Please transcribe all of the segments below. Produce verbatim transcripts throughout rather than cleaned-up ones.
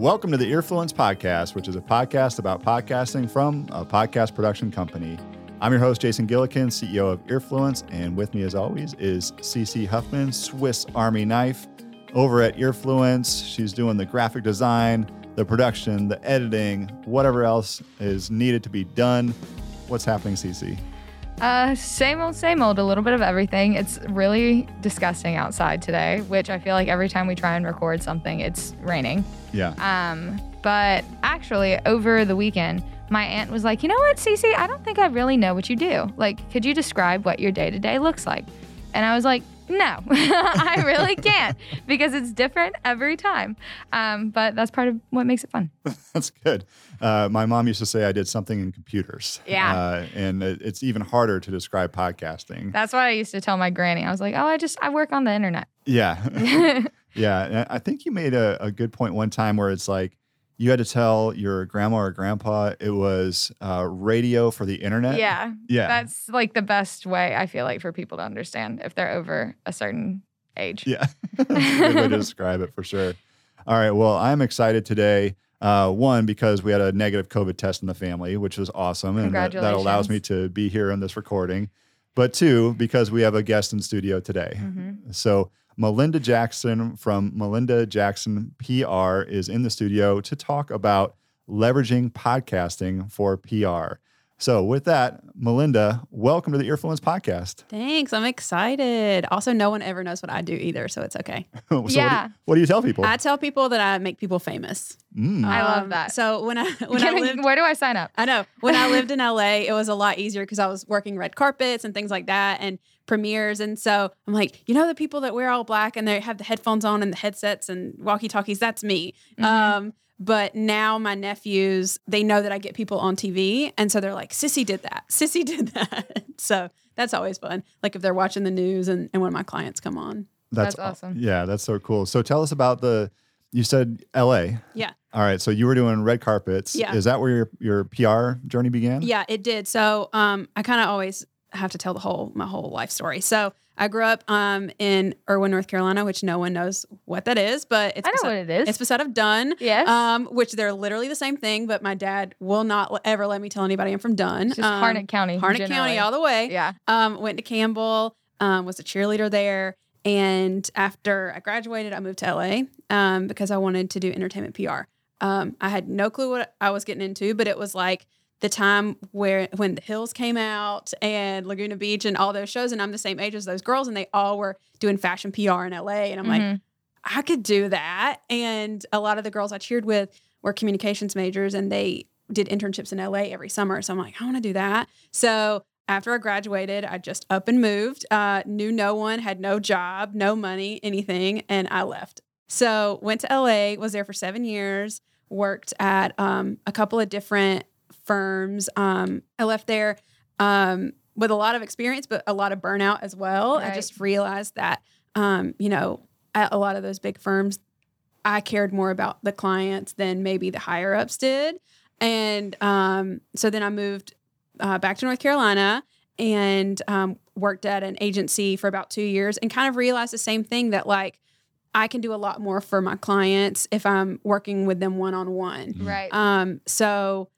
Welcome to the Earfluence Podcast, which is a podcast about podcasting from a podcast production company. I'm your host, Jason Gillikin, C E O of Earfluence, and with me as always is C C Huffman, Swiss Army Knife, over at Earfluence. She's doing the graphic design, the production, the editing, whatever else is needed to be done. What's happening, C C? Uh, same old, same old, a little bit of everything. It's really disgusting outside today, which I feel like every time we try and record something, it's raining. Yeah. Um, but actually, over the weekend, my aunt was like, you know what, Cece, I don't think I really know what you do. Like, could you describe what your day-to-day looks like? And I was like, no, I really can't because it's different every time. Um, but that's part of what makes it fun. That's good. Uh, my mom used to say I did something in computers. Yeah. Uh, and it's even harder to describe podcasting. That's what I used to tell my granny. I was like, oh, I just, I work on the internet. Yeah. Yeah. And I think you made a, a good point one time where it's like, you had to tell your grandma or grandpa it was uh, radio for the internet. Yeah. Yeah. That's like the best way, I feel like, for people to understand if they're over a certain age. Yeah. That's a good way to describe it for sure. All right. Well, I'm excited today. Uh, one, because we had a negative COVID test in the family, which was awesome. And that, that allows me to be here on this recording. But two, because we have a guest in studio today. Mm-hmm. So Melinda Jackson from Melinda Jackson P R is in the studio to talk about leveraging podcasting for P R. So with that, Melinda, welcome to the Earfluence Podcast. Thanks. I'm excited. Also, no one ever knows what I do either, so it's okay. so yeah. What do, you, what do you tell people? I tell people that I make people famous. Mm. Um, I love that. So when I when I lived, where do I sign up? I know. When I lived in L A, it was a lot easier because I was working red carpets and things like that, and premieres. And so I'm like, you know, the people that wear all black and they have the headphones on and the headsets and walkie-talkies, that's me. Mm-hmm. Um, but now my nephews, they know that I get people on T V. And so they're like, Sissy did that. Sissy did that. So that's always fun. Like if they're watching the news and, and one of my clients come on. That's, that's awesome. Yeah, that's so cool. So tell us about the, you said L A. Yeah. All right. So you were doing red carpets. Yeah. Is that where your, your P R journey began? Yeah, it did. So um, I kind of always... I have to tell the whole, my whole life story. So I grew up um, in Irwin, North Carolina, which no one knows what that is, but it's, I know beside, what it is. It's beside of Dunn, yes. um, which they're literally the same thing, but my dad will not ever let me tell anybody I'm from Dunn. It's just um, Harnett County. Harnett generally. County all the way. Yeah. Um, went to Campbell, um, was a cheerleader there. And after I graduated, I moved to L A um, because I wanted to do entertainment P R. Um, I had no clue what I was getting into, but it was like, the time where when The Hills came out and Laguna Beach and all those shows, and I'm the same age as those girls, and they all were doing fashion P R in L A. And I'm mm-hmm. like, I could do that. And a lot of the girls I cheered with were communications majors, and they did internships in L A every summer. So I'm like, I want to do that. So after I graduated, I just up and moved, uh, knew no one, had no job, no money, anything, and I left. So went to L A, was there for seven years, worked at um, a couple of different firms. Um, I left there um, with a lot of experience, but a lot of burnout as well. Right. I just realized that, um, you know, at a lot of those big firms, I cared more about the clients than maybe the higher ups did. And um, so then I moved uh, back to North Carolina and um, worked at an agency for about two years and kind of realized the same thing that like, I can do a lot more for my clients if I'm working with them one-on-one. Right. Um, so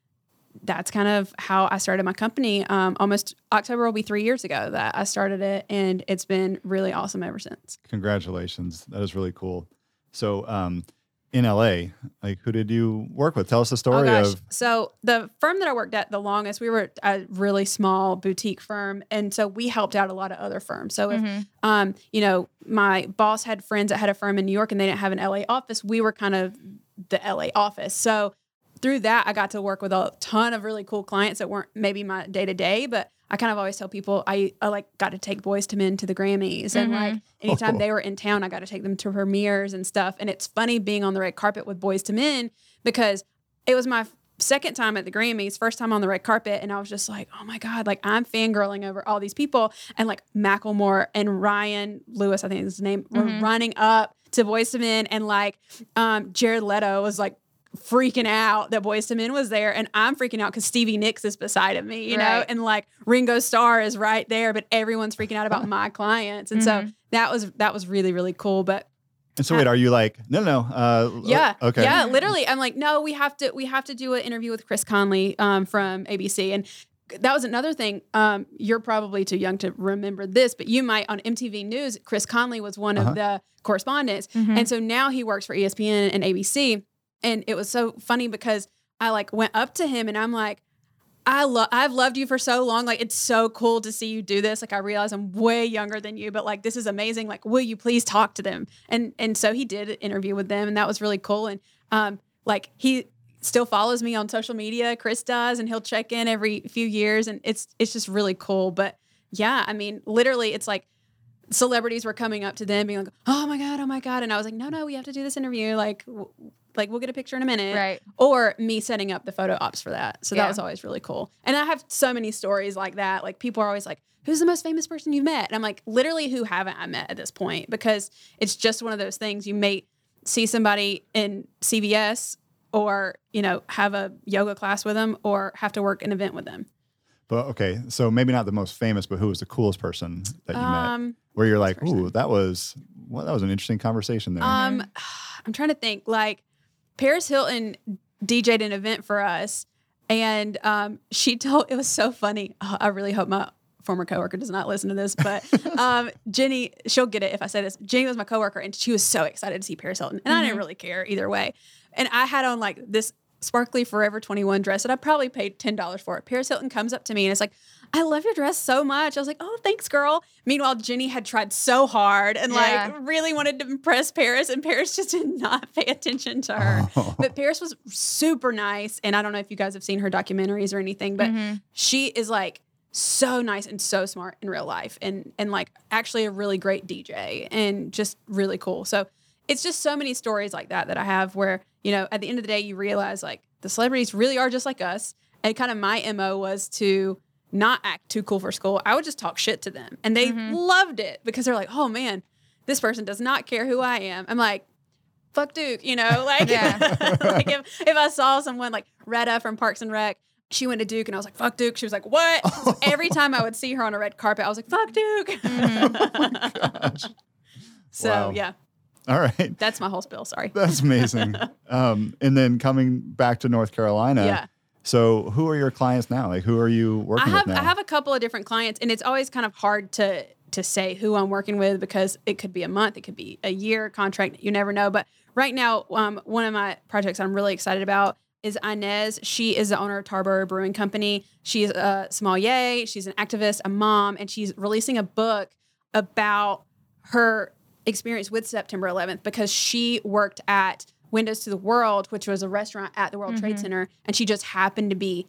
that's kind of how I started my company. Um, almost October will be three years ago that I started it, and it's been really awesome ever since. Congratulations. That is really cool. So um, in L A, like who did you work with? Tell us the story oh of. So the firm that I worked at the longest, we were a really small boutique firm. And so we helped out a lot of other firms. So if, mm-hmm. um, you know, my boss had friends that had a firm in New York and they didn't have an L A office, we were kind of the L A office. So through that, I got to work with a ton of really cool clients that weren't maybe my day-to-day, but I kind of always tell people I, I like got to take Boys to Men to the Grammys. Mm-hmm. And like anytime oh. they were in town, I got to take them to premieres and stuff. And it's funny being on the red carpet with Boys to Men because it was my second time at the Grammys, first time on the red carpet. And I was just like, oh my God, like I'm fangirling over all these people. And like Macklemore and Ryan Lewis, I think is his name, mm-hmm. were running up to Boys to Men. And like um, Jared Leto was like, freaking out that Boys to Men was there, and I'm freaking out because Stevie Nicks is beside of me, you right. know, and like Ringo Starr is right there, but everyone's freaking out about my clients, and mm-hmm. so that was that was really really cool. But And so wait, are you like, no, no, no. Uh, yeah. Okay. Yeah, literally. I'm like, no, we have to, we have to do an interview with Chris Conley um, from A B C. And that was another thing. Um, you're probably too young to remember this, but you might, on M T V News, Chris Conley was one uh-huh. of the correspondents. Mm-hmm. And so now he works for E S P N and A B C. And it was so funny because I like went up to him and I'm like, I love, I've loved you for so long. Like, it's so cool to see you do this. Like, I realize I'm way younger than you, but like, this is amazing. Like, will you please talk to them? And, and so he did an interview with them, and that was really cool. And, um, like he still follows me on social media. Chris does, and he'll check in every few years, and it's, it's just really cool. But yeah, I mean, literally it's like celebrities were coming up to them being like, oh my God, oh my God. And I was like, no, no, we have to do this interview. Like, w- Like, we'll get a picture in a minute. Right. Or me setting up the photo ops for that. So yeah. that was always really cool. And I have so many stories like that. Like, people are always like, who's the most famous person you've met? And I'm like, literally, who haven't I met at this point? Because it's just one of those things. You may see somebody in C V S or, you know, have a yoga class with them or have to work an event with them. But, okay, so maybe not the most famous, but who was the coolest person that you um, met? Where you're like, person. ooh, that was, well, that was an interesting conversation there. Um, I'm trying to think, like, Paris Hilton D J'd an event for us, and um, she told, it was so funny. Oh, I really hope my former coworker does not listen to this, but um, Jenny, she'll get it if I say this. Jenny was my coworker, and she was so excited to see Paris Hilton, and mm-hmm. I didn't really care either way. And I had on like this sparkly Forever twenty-one dress, and I probably paid ten dollars for it. Paris Hilton comes up to me, and it's like, I love your dress so much. I was like, oh, thanks, girl. Meanwhile, Jenny had tried so hard and yeah. like really wanted to impress Paris, and Paris just did not pay attention to her. Oh. But Paris was super nice. And I don't know if you guys have seen her documentaries or anything, but mm-hmm. she is like so nice and so smart in real life, and, and like actually a really great D J and just really cool. So it's just so many stories like that that I have where, you know, at the end of the day, you realize like the celebrities really are just like us. And kind of my M O was to not act too cool for school. I would just talk shit to them. And they mm-hmm. loved it because they're like, oh man, this person does not care who I am. I'm like, fuck Duke, you know, like, yeah. like if, if I saw someone like Retta from Parks and Rec, she went to Duke and I was like, fuck Duke. She was like, what? Oh. Every time I would see her on a red carpet, I was like, fuck Duke. Mm-hmm. Oh my gosh. So wow. yeah. All right. That's my whole spiel. Sorry. That's amazing. um, and then coming back to North Carolina. Yeah. So who are your clients now? Like, who are you working I have, with now? I have a couple of different clients, and it's always kind of hard to to say who I'm working with because it could be a month, it could be a year contract. You never know. But right now, um, one of my projects I'm really excited about is Inez. She is the owner of Tarboro Brewing Company. She's a sommelier. She's an activist, a mom, and she's releasing a book about her experience with September eleventh because she worked at Windows to the World, which was a restaurant at the World mm-hmm. Trade Center, and she just happened to be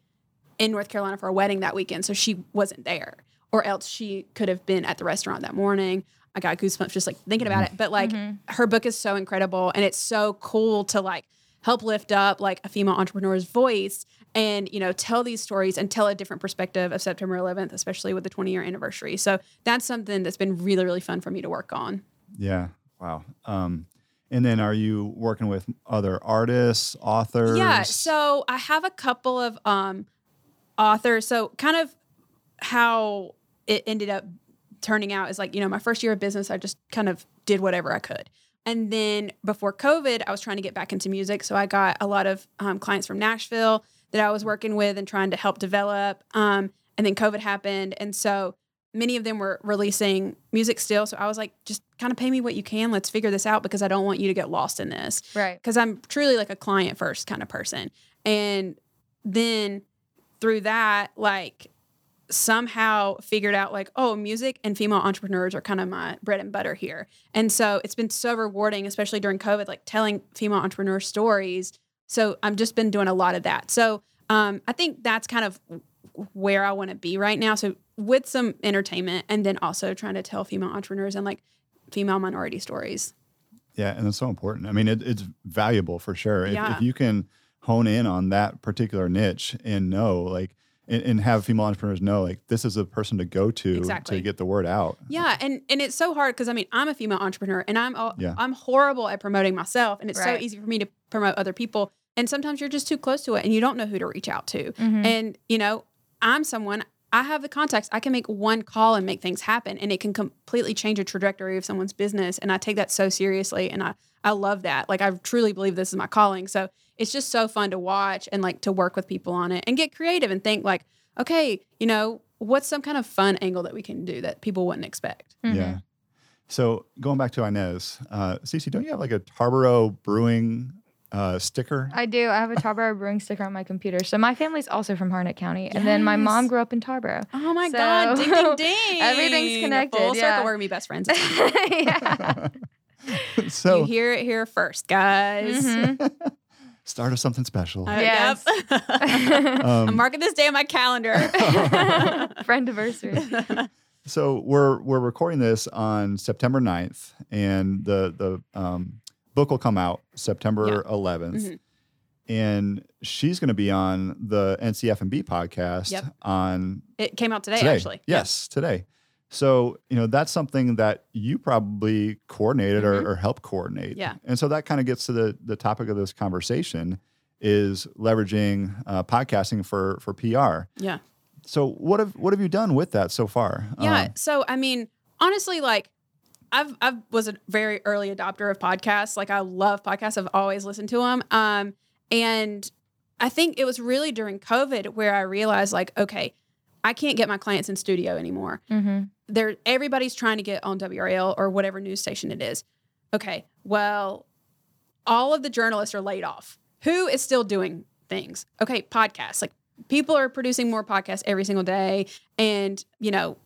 in North Carolina for a wedding that weekend, so she wasn't there, or else she could have been at the restaurant that morning. I got goosebumps just like thinking about it, but like mm-hmm. her book is so incredible, and it's so cool to like help lift up like a female entrepreneur's voice and, you know, tell these stories and tell a different perspective of September eleventh, especially with the twenty year anniversary. So that's something that's been really, really fun for me to work on. Yeah. Wow. Um, And then are you working with other artists, authors? Yeah, so I have a couple of um, authors. So kind of how it ended up turning out is like, you know, my first year of business, I just kind of did whatever I could. And then before COVID, I was trying to get back into music. So I got a lot of um, clients from Nashville that I was working with and trying to help develop. Um, and then COVID happened. And so many of them were releasing music still. So I was like, just kind of pay me what you can. Let's figure this out because I don't want you to get lost in this. Right. Because I'm truly like a client first kind of person. And then through that, like somehow figured out like, oh, music and female entrepreneurs are kind of my bread and butter here. And so it's been so rewarding, especially during COVID, like telling female entrepreneur stories. So I've just been doing a lot of that. So um, I think that's kind of where I want to be right now. So with some entertainment and then also trying to tell female entrepreneurs and like female minority stories. Yeah. And it's so important. I mean, it, it's valuable for sure. If, yeah. if you can hone in on that particular niche and know like, and, and have female entrepreneurs know like this is a person to go to exactly. to get the word out. Yeah. And, and it's so hard because I mean, I'm a female entrepreneur and I'm, all, yeah. I'm horrible at promoting myself, and it's right. so easy for me to promote other people. And sometimes you're just too close to it and you don't know who to reach out to. Mm-hmm. And you know, I'm someone, I have the contacts. I can make one call and make things happen, and it can completely change a trajectory of someone's business. And I take that so seriously, and I, I love that. Like, I truly believe this is my calling. So it's just so fun to watch and, like, to work with people on it and get creative and think, like, okay, you know, what's some kind of fun angle that we can do that people wouldn't expect? Mm-hmm. Yeah. So going back to Inez, uh, Cece, don't you have, like, a Tarboro Brewing Uh, sticker? I do. I have a Tarboro Brewing sticker on my computer. So my family's also from Harnett County. Yes. And then my mom grew up in Tarboro. Oh my so, God. Ding, ding, ding. Everything's connected. Full yeah. circle. We're going to be best friends. yeah. So, you hear it here first, guys. Mm-hmm. Start of something special. Uh, yes. Yep. um, I'm marking this day on my calendar. Friendiversary. So we're we're recording this on September ninth, and the the um book will come out September eleventh, mm-hmm. and she's going to be on the N C F and B podcast. Yep. On it came out today, today. actually. Yes, yeah. today. So you know that's something that you probably coordinated mm-hmm. or, or helped coordinate. Yeah, and so that kind of gets to the the topic of this conversation is leveraging uh, podcasting for for P R. Yeah. So what have what have you done with that so far? Yeah. Um, so I mean, honestly, like. I've I was a very early adopter of podcasts. Like, I love podcasts. I've always listened to them. Um, and I think it was really during COVID where I realized, like, okay, I can't get my clients in studio anymore. Mm-hmm. They're, everybody's trying to get on W R A L or whatever news station it is. Okay, well, all of the journalists are laid off. Who is still doing things? Okay, podcasts. Like, people are producing more podcasts every single day, and, you know,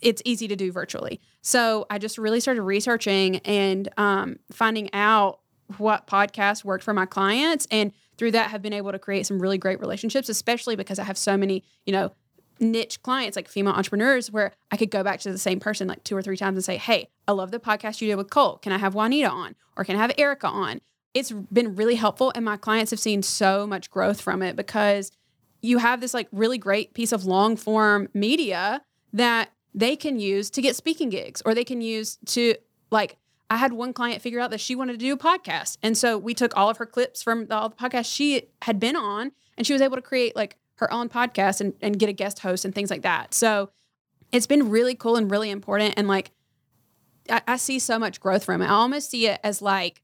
it's easy to do virtually. So I just really started researching and um, finding out what podcasts worked for my clients. And through that, have been able to create some really great relationships, especially because I have so many, you know, niche clients, like female entrepreneurs, where I could go back to the same person like two or three times and say, hey, I love the podcast you did with Cole. Can I have Juanita on? Or can I have Erica on? It's been really helpful. And my clients have seen so much growth from it, because you have this like really great piece of long form media that they can use to get speaking gigs, or they can use to, like, I had one client figure out that she wanted to do a podcast. And so we took all of her clips from the, all the podcasts she had been on, and she was able to create like her own podcast and, and get a guest host and things like that. So it's been really cool and really important. And like, I, I see so much growth from it. I almost see it as like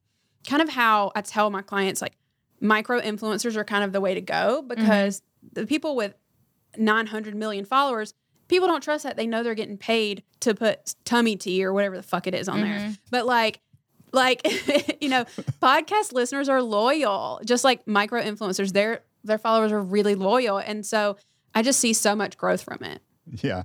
kind of how I tell my clients, like, micro influencers are kind of the way to go, because mm-hmm. the people with nine hundred million followers, people don't trust that. They know they're getting paid to put tummy tea or whatever the fuck it is on mm-hmm. there. But like, like, you know, podcast listeners are loyal, just like micro influencers. Their, their followers are really loyal. And so I just see so much growth from it. Yeah.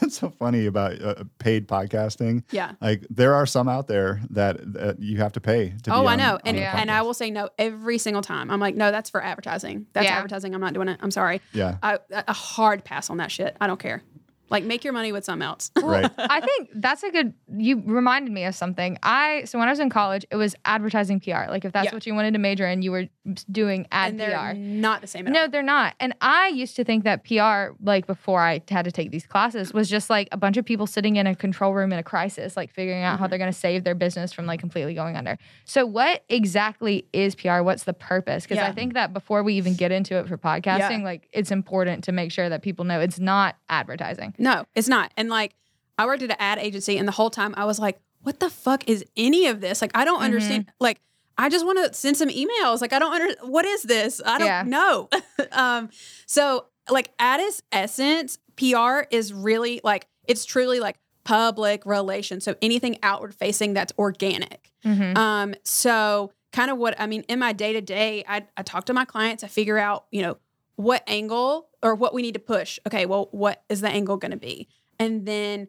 It's so funny about uh, paid podcasting. Yeah. Like, there are some out there that, that you have to pay to be on. Oh, I know. And and I will say no every single time. I'm like, no, that's for advertising. That's yeah. advertising. I'm not doing it. I'm sorry. Yeah. I, a hard pass on that shit. I don't care. Like, make your money with something else. Right. I think that's a good, you reminded me of something. I, so when I was in college, it was advertising P R. Like, if that's yeah. what you wanted to major in, you were doing ad and they're P R. Not the same at no, all. No, they're not. And I used to think that P R, like, before I had to take these classes, was just like a bunch of people sitting in a control room in a crisis, like figuring out mm-hmm. how they're going to save their business from like completely going under. So what exactly is P R? What's the purpose? Because yeah. I think that before we even get into it for podcasting, yeah. like, it's important to make sure that people know it's not advertising. No, it's not. And like, I worked at an ad agency, and the whole time I was like, what the fuck is any of this? Like, I don't mm-hmm. understand. Like, I just want to send some emails. Like, I don't understand. What is this? I don't yeah. know. um, so like, at its essence, P R is really like, it's truly like public relations. So anything outward facing that's organic. Mm-hmm. Um, so kind of what, I mean, in my day to day, I I talk to my clients. I figure out, you know, what angle or what we need to push. Okay, well, what is the angle going to be? And then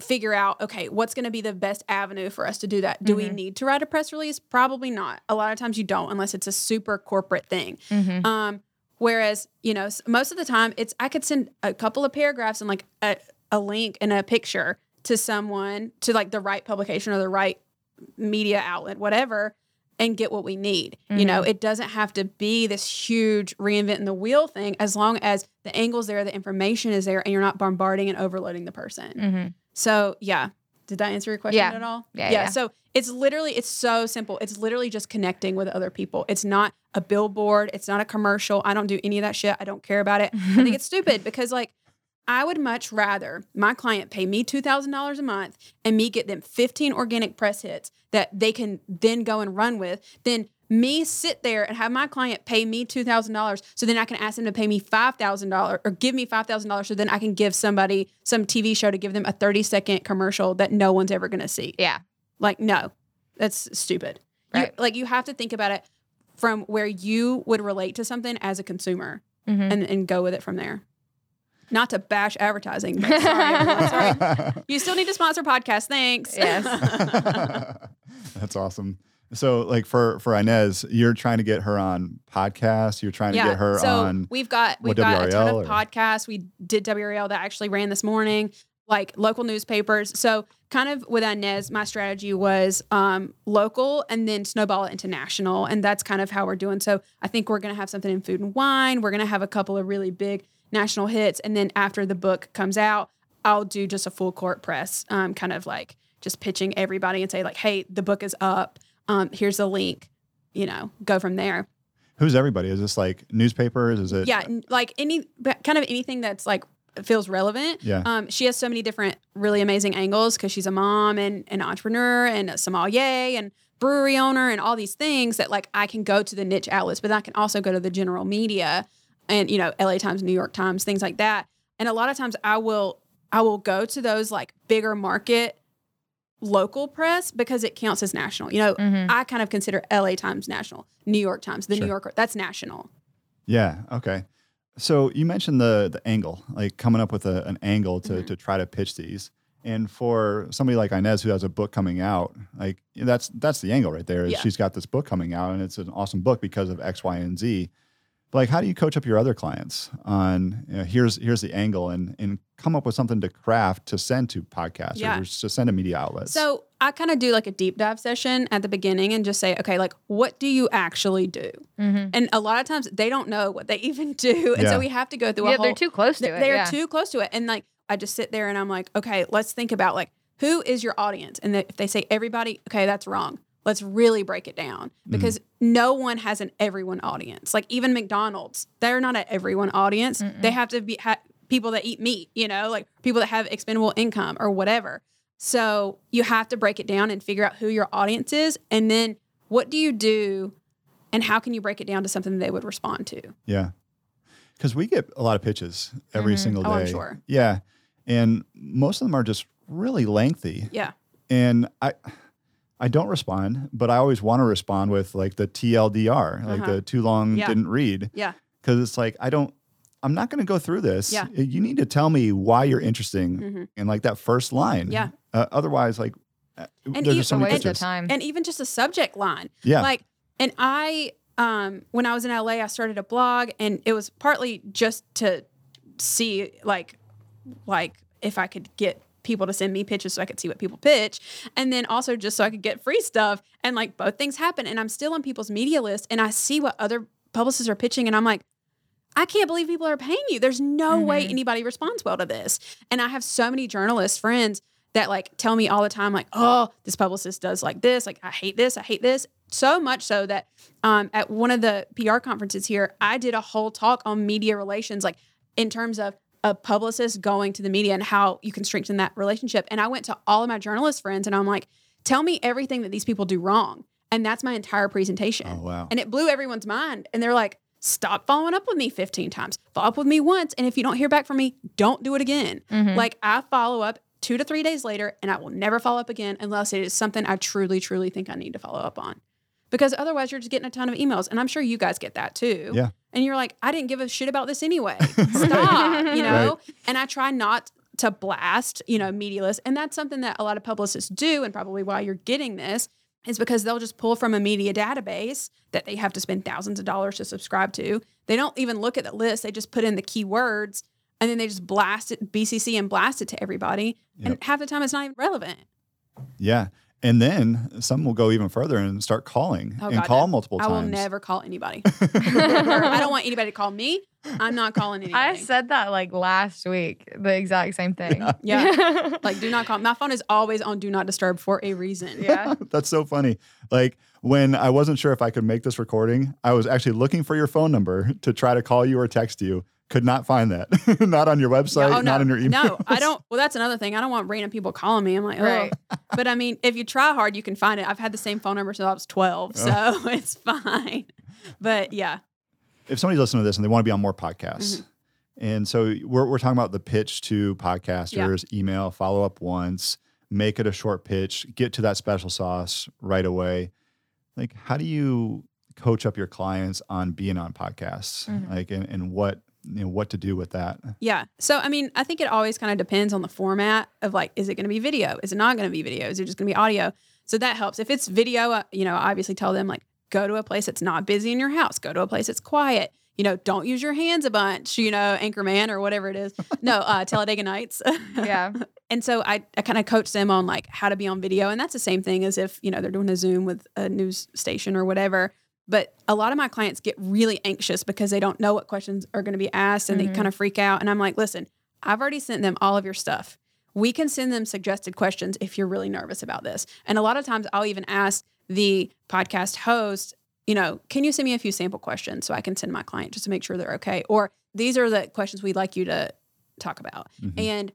figure out, okay, what's going to be the best avenue for us to do that? Do mm-hmm. we need to write a press release? Probably not. A lot of times you don't, unless it's a super corporate thing. Mm-hmm. Um, whereas, you know, most of the time it's, I could send a couple of paragraphs and like a, a link and a picture to someone, to like the right publication or the right media outlet, whatever, and get what we need. Mm-hmm. You know, it doesn't have to be this huge reinventing the wheel thing, as long as the angle's there, the information is there, and you're not bombarding and overloading the person. Mm-hmm. So yeah. Did that answer your question yeah. at all? Yeah, yeah. Yeah. So it's literally, it's so simple. It's literally just connecting with other people. It's not a billboard. It's not a commercial. I don't do any of that shit. I don't care about it. I think it's stupid because like, I would much rather my client pay me two thousand dollars a month and me get them fifteen organic press hits that they can then go and run with than me sit there and have my client pay me two thousand dollars so then I can ask them to pay me five thousand dollars or give me five thousand dollars so then I can give somebody some T V show to give them a thirty-second commercial that no one's ever going to see. Yeah. Like, no, that's stupid. Right. You, like, you have to think about it from where you would relate to something as a consumer mm-hmm. and, and go with it from there. Not to bash advertising, but sorry, everyone, sorry. You still need to sponsor podcasts. Thanks. Yes. That's awesome. So, like, for, for Inez, you're trying to get her on podcasts. You're trying yeah. to get her so on we've got we've got W R A L a ton or? Of podcasts. We did W R A L that actually ran this morning, like local newspapers. So, kind of with Inez, my strategy was um, local and then snowball it into national, and that's kind of how we're doing. So, I think we're going to have something in Food and Wine. We're going to have a couple of really big national hits. And then after the book comes out, I'll do just a full court press, um, kind of like just pitching everybody and say like, hey, the book is up. Um, here's the link, you know, go from there. Who's everybody? Is this like newspapers? Is it? Yeah. Like any kind of anything that's like feels relevant. Yeah. Um, she has so many different really amazing angles because she's a mom and an entrepreneur and a sommelier and brewery owner and all these things that like I can go to the niche outlets, but I can also go to the general media and, you know, L A Times, New York Times, things like that. And a lot of times I will I will go to those like bigger market local press because it counts as national. You know, mm-hmm. I kind of consider L A Times national, New York Times, the sure. New Yorker, that's national. Yeah. Okay. So you mentioned the the angle, like coming up with a, an angle to mm-hmm. to try to pitch these. And for somebody like Inez who has a book coming out, like that's that's the angle right there. Is yeah. She's got this book coming out and it's an awesome book because of X, Y, and Z. Like, how do you coach up your other clients on, you know, here's here's the angle and and come up with something to craft to send to podcasts yeah. or to send to media outlets? So I kind of do like a deep dive session at the beginning and just say, okay, like, what do you actually do? Mm-hmm. And a lot of times they don't know what they even do. And yeah. so we have to go through yeah, a whole. Yeah, they're too close to th- it. They're yeah. too close to it. And like, I just sit there and I'm like, okay, let's think about like, who is your audience? And the, if they say everybody, okay, that's wrong. Let's really break it down because mm. no one has an everyone audience. Like even McDonald's, they're not an everyone audience. Mm-mm. They have to be ha- people that eat meat, you know, like people that have expendable income or whatever. So you have to break it down and figure out who your audience is. And then what do you do and how can you break it down to something that they would respond to? Yeah. Because we get a lot of pitches every mm-hmm. single day. Oh, I'm sure. Yeah. And most of them are just really lengthy. Yeah. And I... I don't respond, but I always want to respond with like the T L D R, like uh-huh. the too long yeah. didn't read. Yeah. Because it's like, I don't, I'm not going to go through this. Yeah. You need to tell me why you're interesting mm-hmm. and like that first line. Yeah. Uh, otherwise, like, and there's so many pictures. Time. And even just a subject line. Yeah. Like, and I, um, when I was in L A, I started a blog and it was partly just to see like, like if I could get people to send me pitches so I could see what people pitch. And then also just so I could get free stuff. And like both things happen. And I'm still on people's media list and I see what other publicists are pitching. And I'm like, I can't believe people are paying you. There's no mm-hmm. way anybody responds well to this. And I have so many journalist friends that like tell me all the time, like, oh, this publicist does like this. Like, I hate this. I hate this. So much so that um, at one of the P R conferences here, I did a whole talk on media relations, like in terms of a publicist going to the media and how you can strengthen that relationship. And I went to all of my journalist friends and I'm like, tell me everything that these people do wrong. And that's my entire presentation. Oh, wow. And it blew everyone's mind. And they're like, stop following up with me fifteen times, follow up with me once. And if you don't hear back from me, don't do it again. Mm-hmm. Like I follow up two to three days later and I will never follow up again unless it is something I truly, truly think I need to follow up on. Because otherwise you're just getting a ton of emails. And I'm sure you guys get that too. Yeah. And you're like, I didn't give a shit about this anyway. Stop, you know? Right. And I try not to blast, you know, media lists. And that's something that a lot of publicists do and probably why you're getting this is because they'll just pull from a media database that they have to spend thousands of dollars to subscribe to. They don't even look at the list. They just put in the keywords and then they just blast it, B C C and blast it to everybody. Yep. And half the time it's not even relevant. Yeah. And then some will go even further and start calling oh, and God, call no. multiple times. I will never call anybody. I don't want anybody to call me. I'm not calling anybody. I said that like last week, the exact same thing. Yeah. yeah. Like do not call. My phone is always on do not disturb for a reason. Yeah. That's so funny. Like when I wasn't sure if I could make this recording, I was actually looking for your phone number to try to call you or text you. Could not find that. Not on your website, oh, no, not in your email. No, I don't. Well, that's another thing. I don't want random people calling me. I'm like, oh. Right. But I mean, if you try hard, you can find it. I've had the same phone number since I was twelve, so oh. It's fine. But yeah. If somebody's listening to this and they want to be on more podcasts, mm-hmm. and so we're we're talking about the pitch to podcasters, yeah. email, follow up once, make it a short pitch, get to that special sauce right away. Like, how do you coach up your clients on being on podcasts? Mm-hmm. Like, and, and what... You know, what to do with that. Yeah. So, I mean, I think it always kind of depends on the format of like, is it going to be video? Is it not going to be video? Is it just going to be audio? So that helps. If it's video, uh, you know, obviously tell them like, go to a place that's not busy in your house. Go to a place that's quiet. You know, don't use your hands a bunch, you know, Anchorman or whatever it is. No, uh, Talladega Nights. Yeah. And so I, I kind of coach them on like how to be on video. And that's the same thing as if, you know, they're doing a Zoom with a news station or whatever. But a lot of my clients get really anxious because they don't know what questions are going to be asked and mm-hmm. they kind of freak out. And I'm like, listen, I've already sent them all of your stuff. We can send them suggested questions if you're really nervous about this. And a lot of times I'll even ask the podcast host, you know, can you send me a few sample questions so I can send my client just to make sure they're okay? Or these are the questions we'd like you to talk about. Mm-hmm. And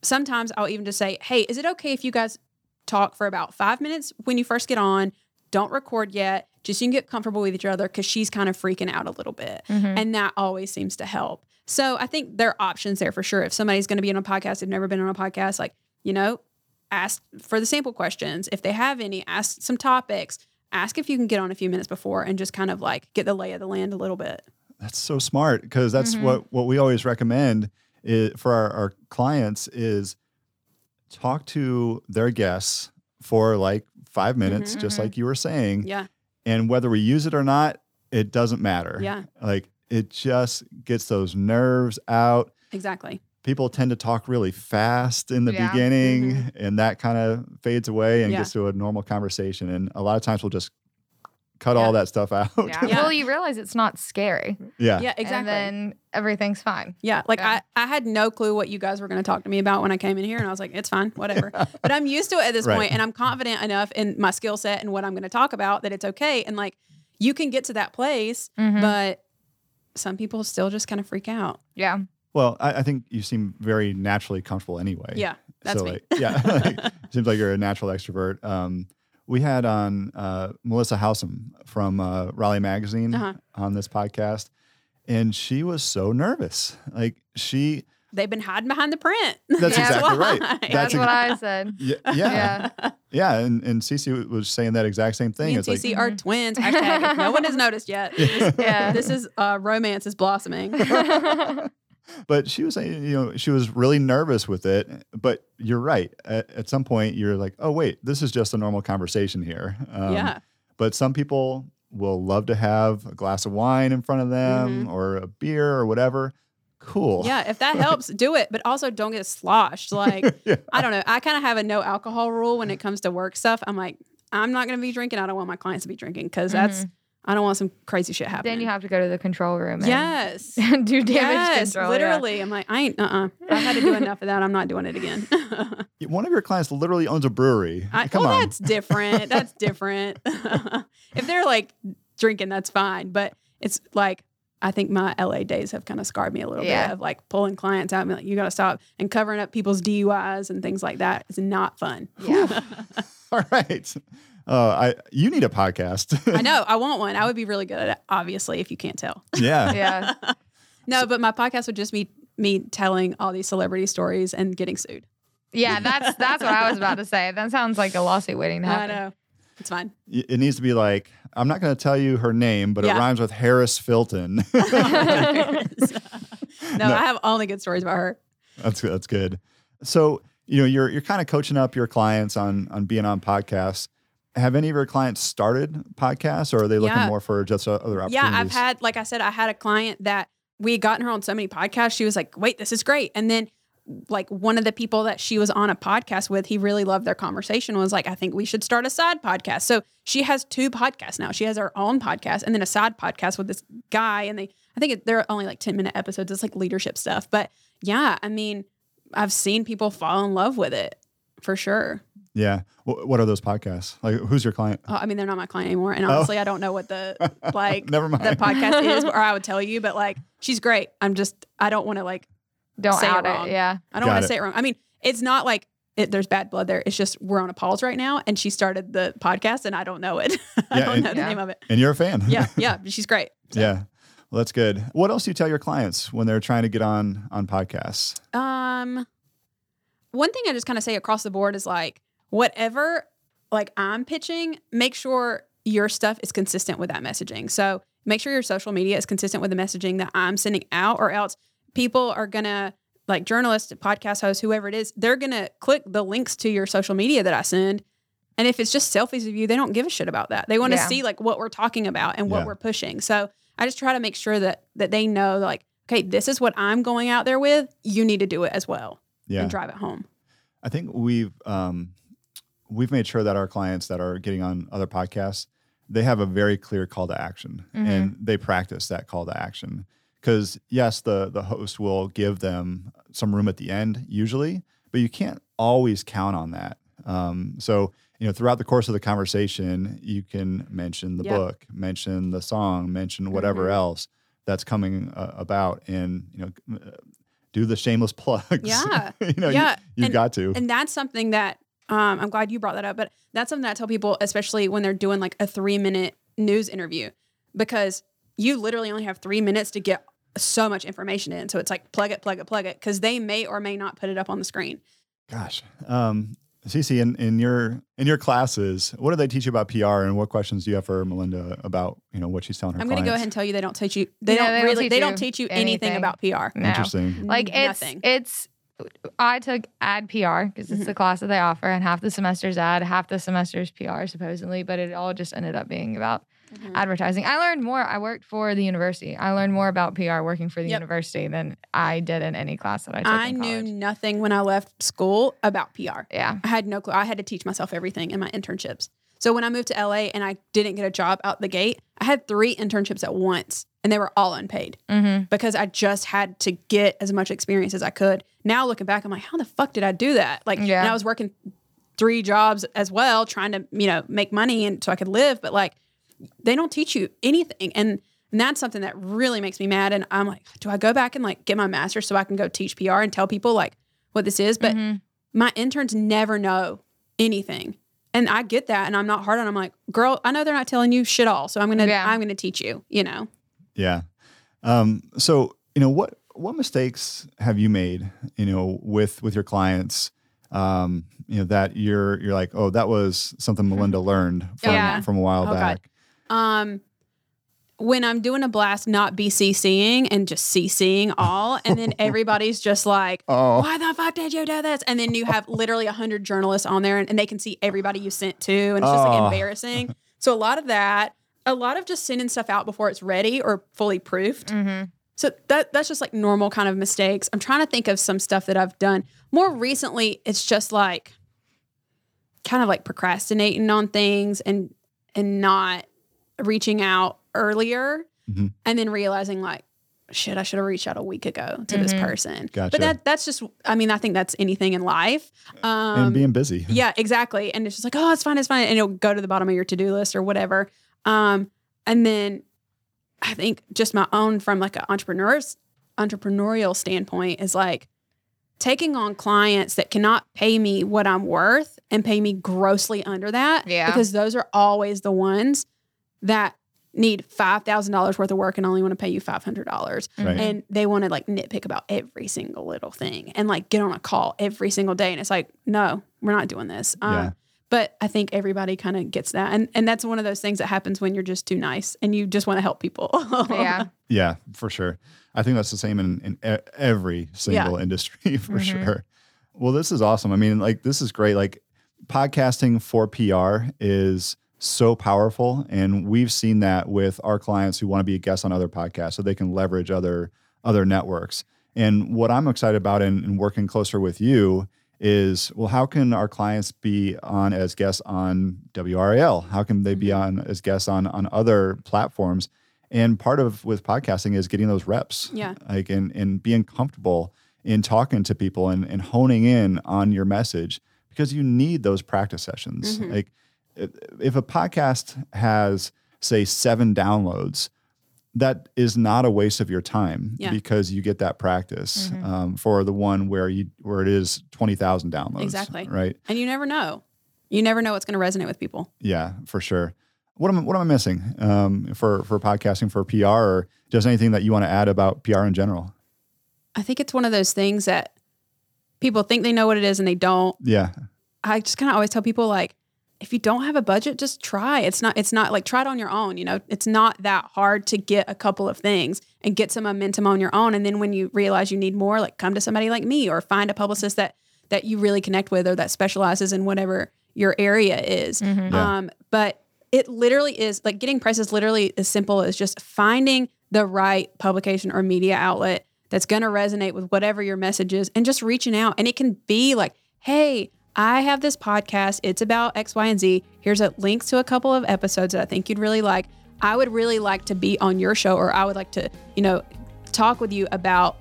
sometimes I'll even just say, hey, is it okay if you guys talk for about five minutes when you first get on? Don't record yet. Just you can get comfortable with each other because she's kind of freaking out a little bit. Mm-hmm. And that always seems to help. So I think there are options there for sure. If somebody's going to be on a podcast, they've never been on a podcast, like, you know, ask for the sample questions. If they have any, ask some topics. Ask if you can get on a few minutes before and just kind of like get the lay of the land a little bit. That's so smart because that's mm-hmm. what, what we always recommend is, for our, our clients is talk to their guests for like five minutes, mm-hmm, just mm-hmm. like you were saying. Yeah. And whether we use it or not, it doesn't matter. Yeah. Like it just gets those nerves out. Exactly. People tend to talk really fast in the yeah. beginning mm-hmm. and that kind of fades away and yeah. gets to a normal conversation. And a lot of times we'll just cut yeah. all that stuff out. Yeah. Yeah. Well, you realize it's not scary. Yeah. Yeah, exactly. And then everything's fine. Yeah. Like yeah. I, I had no clue what you guys were going to talk to me about when I came in here and I was like, it's fine, whatever. yeah. But I'm used to it at this right. point, and I'm confident enough in my skill set and what I'm going to talk about that it's okay. And like, you can get to that place, mm-hmm. but some people still just kind of freak out. Yeah. Well, I, I think you seem very naturally comfortable anyway. Yeah. That's so me. Like, yeah. like, seems like you're a natural extrovert. Um, We had on uh, Melissa Hausam from uh, Raleigh Magazine uh-huh. on this podcast, and she was so nervous. Like she, they've been hiding behind the print. That's yeah, exactly why. right. That's, that's ex- what I said. Yeah, yeah, yeah. yeah and and C C was saying that exact same thing. Me and it's C C like, are twins. Hashtag, no one has noticed yet. This, yeah, this is uh, romance is blossoming. But she was saying, you know, she was really nervous with it. But you're right. At, at some point, you're like, oh, wait, this is just a normal conversation here. Um, yeah. But some people will love to have a glass of wine in front of them mm-hmm. or a beer or whatever. Cool. Yeah. If that helps, do it. But also don't get sloshed. Like, yeah. I don't know. I kind of have a no alcohol rule when it comes to work stuff. I'm like, I'm not going to be drinking. I don't want my clients to be drinking because mm-hmm. that's. I don't want some crazy shit happening. Then you have to go to the control room. And yes. And do damage yes, control. Literally. Yeah. I'm like, I ain't, uh-uh. I had to do enough of that. I'm not doing it again. One of your clients literally owns a brewery. I, Come well, on. that's different. That's different. If they're like drinking, that's fine. But it's like, I think my L A days have kind of scarred me a little yeah. bit of like pulling clients out and being like, you got to stop, and covering up people's D U Is and things like that. It's not fun. Yeah. All right. Uh, I you need a podcast. I know. I want one. I would be really good at it, obviously, if you can't tell. Yeah. yeah. No, but my podcast would just be me telling all these celebrity stories and getting sued. Yeah, that's that's what I was about to say. That sounds like a lawsuit waiting to happen. I know. It's fine. It needs to be like, I'm not going to tell you her name, but yeah. it rhymes with Harris Filton. no, no, I have only good stories about her. That's that's good. So, you know, you're you're kind of coaching up your clients on on being on podcasts. Have any of your clients started podcasts, or are they looking yeah. more for just other opportunities? Yeah, I've had, like I said, I had a client that we had gotten her on so many podcasts. She was like, wait, this is great. And then like one of the people that she was on a podcast with, he really loved their conversation, was like, I think we should start a side podcast. So she has two podcasts now. She has her own podcast and then a side podcast with this guy. And they, I think they're only like ten minute episodes. It's like leadership stuff. But yeah, I mean, I've seen people fall in love with it for sure. Yeah. W- what are those podcasts? Like, who's your client? Uh, I mean, they're not my client anymore. And honestly, oh. I don't know what the, like, Never mind. the podcast is, or I would tell you, but like, she's great. I'm just, I don't want to like, don't say out it wrong. It, yeah. I don't want to say it wrong. I mean, it's not like it, there's bad blood there. It's just, we're on a pause right now. And she started the podcast and I don't know it. I yeah, don't and, know the yeah. name of it. And you're a fan. yeah. Yeah. She's great. So. Yeah. Well, that's good. What else do you tell your clients when they're trying to get on, on podcasts? Um, one thing I just kind of say across the board is like, whatever like I'm pitching, make sure your stuff is consistent with that messaging. So make sure your social media is consistent with the messaging that I'm sending out, or else people are going to, like journalists, podcast hosts, whoever it is, they're going to click the links to your social media that I send. And if it's just selfies of you, they don't give a shit about that. They want to yeah. see like what we're talking about and what yeah. we're pushing. So I just try to make sure that that they know like, okay, this is what I'm going out there with. You need to do it as well yeah. and drive it home. I think we've um, we've made sure that our clients that are getting on other podcasts, they have a very clear call to action mm-hmm. and they practice that call to action. Because yes, the the host will give them some room at the end usually, but you can't always count on that. Um, so you know, throughout the course of the conversation, you can mention the yep. book, mention the song, mention whatever mm-hmm. else that's coming uh, about, and you know, do the shameless plugs. Yeah, you know, yeah. you, you and, got to. And that's something that um, I'm glad you brought that up. But that's something that I tell people, especially when they're doing like a three minute news interview, because you literally only have three minutes to get so much information in. So it's like, plug it, plug it, plug it. Because they may or may not put it up on the screen. Gosh. Um, Cece, in, in your in your classes, what do they teach you about P R, and what questions do you have for Melinda about, you know, what she's telling her I'm going to go ahead and tell you they don't teach you. They no, don't they really, don't teach they don't teach you anything, anything about P R. No. Interesting. Like it's, Nothing. it's, I took ad P R because it's mm-hmm. the class that they offer, and half the semester's ad, half the semester's P R supposedly, but it all just ended up being about Mm-hmm. advertising. I learned more. I worked for the university. I learned more about P R working for the yep. university than I did in any class that I took I in college. I knew nothing when I left school about P R. Yeah. I had no clue. I had to teach myself everything in my internships. So when I moved to L A and I didn't get a job out the gate, I had three internships at once and they were all unpaid mm-hmm. because I just had to get as much experience as I could. Now looking back, I'm like, how the fuck did I do that? Like, yeah. and I was working three jobs as well, trying to, you know, make money and so I could live. But like, they don't teach you anything. And, and that's something that really makes me mad. And I'm like, do I go back and like get my master's so I can go teach P R and tell people like what this is? But mm-hmm. my interns never know anything. And I get that. And I'm not hard on them. I'm like, girl, I know they're not telling you shit all. So I'm going to, yeah. I'm going to teach you, you know? Yeah. Um, so, you know, what, what mistakes have you made, you know, with, with your clients, um, you know, that you're, you're like, oh, that was something Melinda learned from, yeah. from a while oh, back. God. Um, when I'm doing a blast, not be CCing and just CCing all. And then everybody's just like, oh. why the fuck did you do this? And then you have literally a hundred journalists on there and, and they can see everybody you sent to. And it's just oh. like embarrassing. So a lot of that, a lot of just sending stuff out before it's ready or fully proofed. Mm-hmm. So that that's just like normal kind of mistakes. I'm trying to think of some stuff that I've done more recently. It's just like kind of like procrastinating on things and, and not reaching out earlier mm-hmm. and then realizing like, shit, I should have reached out a week ago to mm-hmm. this person. Gotcha. But that that's just, I mean, I think that's anything in life. Um, and being busy. Yeah, exactly. And it's just like, oh, it's fine, it's fine. And it'll go to the bottom of your to-do list or whatever. Um, and then I think just my own from like an entrepreneur's entrepreneurial standpoint is like taking on clients that cannot pay me what I'm worth and pay me grossly under that. Yeah. Because those are always the ones that need five thousand dollars worth of work and only want to pay you five hundred dollars. Right. And they want to like nitpick about every single little thing and like get on a call every single day. And it's like, no, we're not doing this. Um, yeah. But I think everybody kind of gets that. And and that's one of those things that happens when you're just too nice and you just want to help people. yeah. Yeah, for sure. I think that's the same in, in e- every single yeah. industry for mm-hmm. sure. Well, this is awesome. I mean, like, this is great. Like podcasting for P R is so powerful. And we've seen that with our clients who want to be a guest on other podcasts so they can leverage other other networks. And what I'm excited about in, in working closer with you is, well, how can our clients be on as guests on W R A L? How can they be on as guests on on other platforms? And part of with podcasting is getting those reps. Yeah. Like and, and being comfortable in talking to people and, and honing in on your message. because you need those practice sessions. Mm-hmm. Like if a podcast has, say, seven downloads, that is not a waste of your time yeah. because you get that practice mm-hmm. um, for the one where you where it is twenty thousand downloads. Exactly. Right. And you never know. You never know what's going to resonate with people. Yeah, for sure. What am, what am I missing um, for, for podcasting, for P R, or just anything that you want to add about P R in general? I think it's one of those things that people think they know what it is and they don't. Yeah. I just kind of always tell people, like, if you don't have a budget, just try. It's not, it's not like try it on your own. You know, it's not that hard to get a couple of things and get some momentum on your own. And then when you realize you need more, like, come to somebody like me or find a publicist that, that you really connect with or that specializes in whatever your area is. Mm-hmm. Yeah. Um, but it literally is like getting press is literally as simple as just finding the right publication or media outlet that's going to resonate with whatever your message is and just reaching out. And it can be like, hey, I have this podcast. It's about X, Y, and Z. Here's a link to a couple of episodes that I think you'd really like. I would really like to be on your show, or I would like to, you know, talk with you about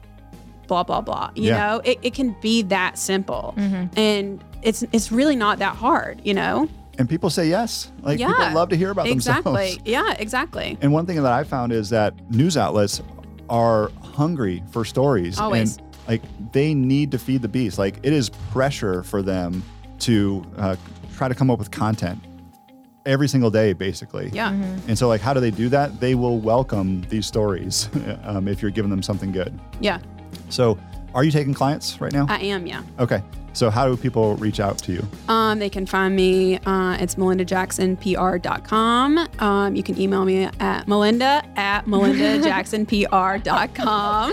blah, blah, blah. You yeah. know, it, it can be that simple. Mm-hmm. And it's it's really not that hard, you know? And people say yes. Like yeah. people love to hear about exactly. themselves. Exactly. Yeah, exactly. And one thing that I found is that news outlets are hungry for stories. Always. And like they need to feed the beast. Like it is pressure for them to uh, try to come up with content every single day, basically. Yeah. Mm-hmm. And so like, how do they do that? They will welcome these stories um, if you're giving them something good. Yeah. So are you taking clients right now? I am. Yeah. Okay. So how do people reach out to you? Um, they can find me. Uh, it's melinda jackson p r dot com. Um, you can email me at melinda at melinda jackson p r dot com.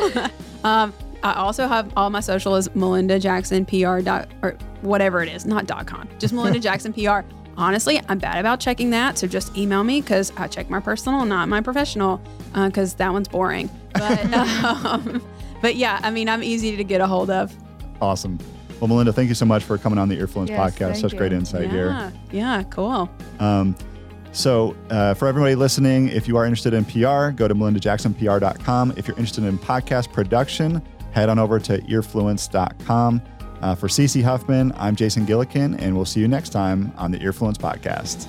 um, I also have all my social is melinda jackson p r dot or whatever it is, not dot com, just Melinda Jackson P R. Honestly, I'm bad about checking that. So just email me because I check my personal, not my professional, because uh, that one's boring. But, um, but yeah, I mean, I'm easy to get a hold of. Awesome. Well, Melinda, thank you so much for coming on the Earfluence yes, podcast. Such you. Great insight yeah, here. Yeah, cool. Um, So uh, for everybody listening, if you are interested in P R, go to melinda jackson p r dot com. If you're interested in podcast production, head on over to earfluence dot com. Uh, for C C Huffman, I'm Jason Gillikin, and we'll see you next time on the Earfluence podcast.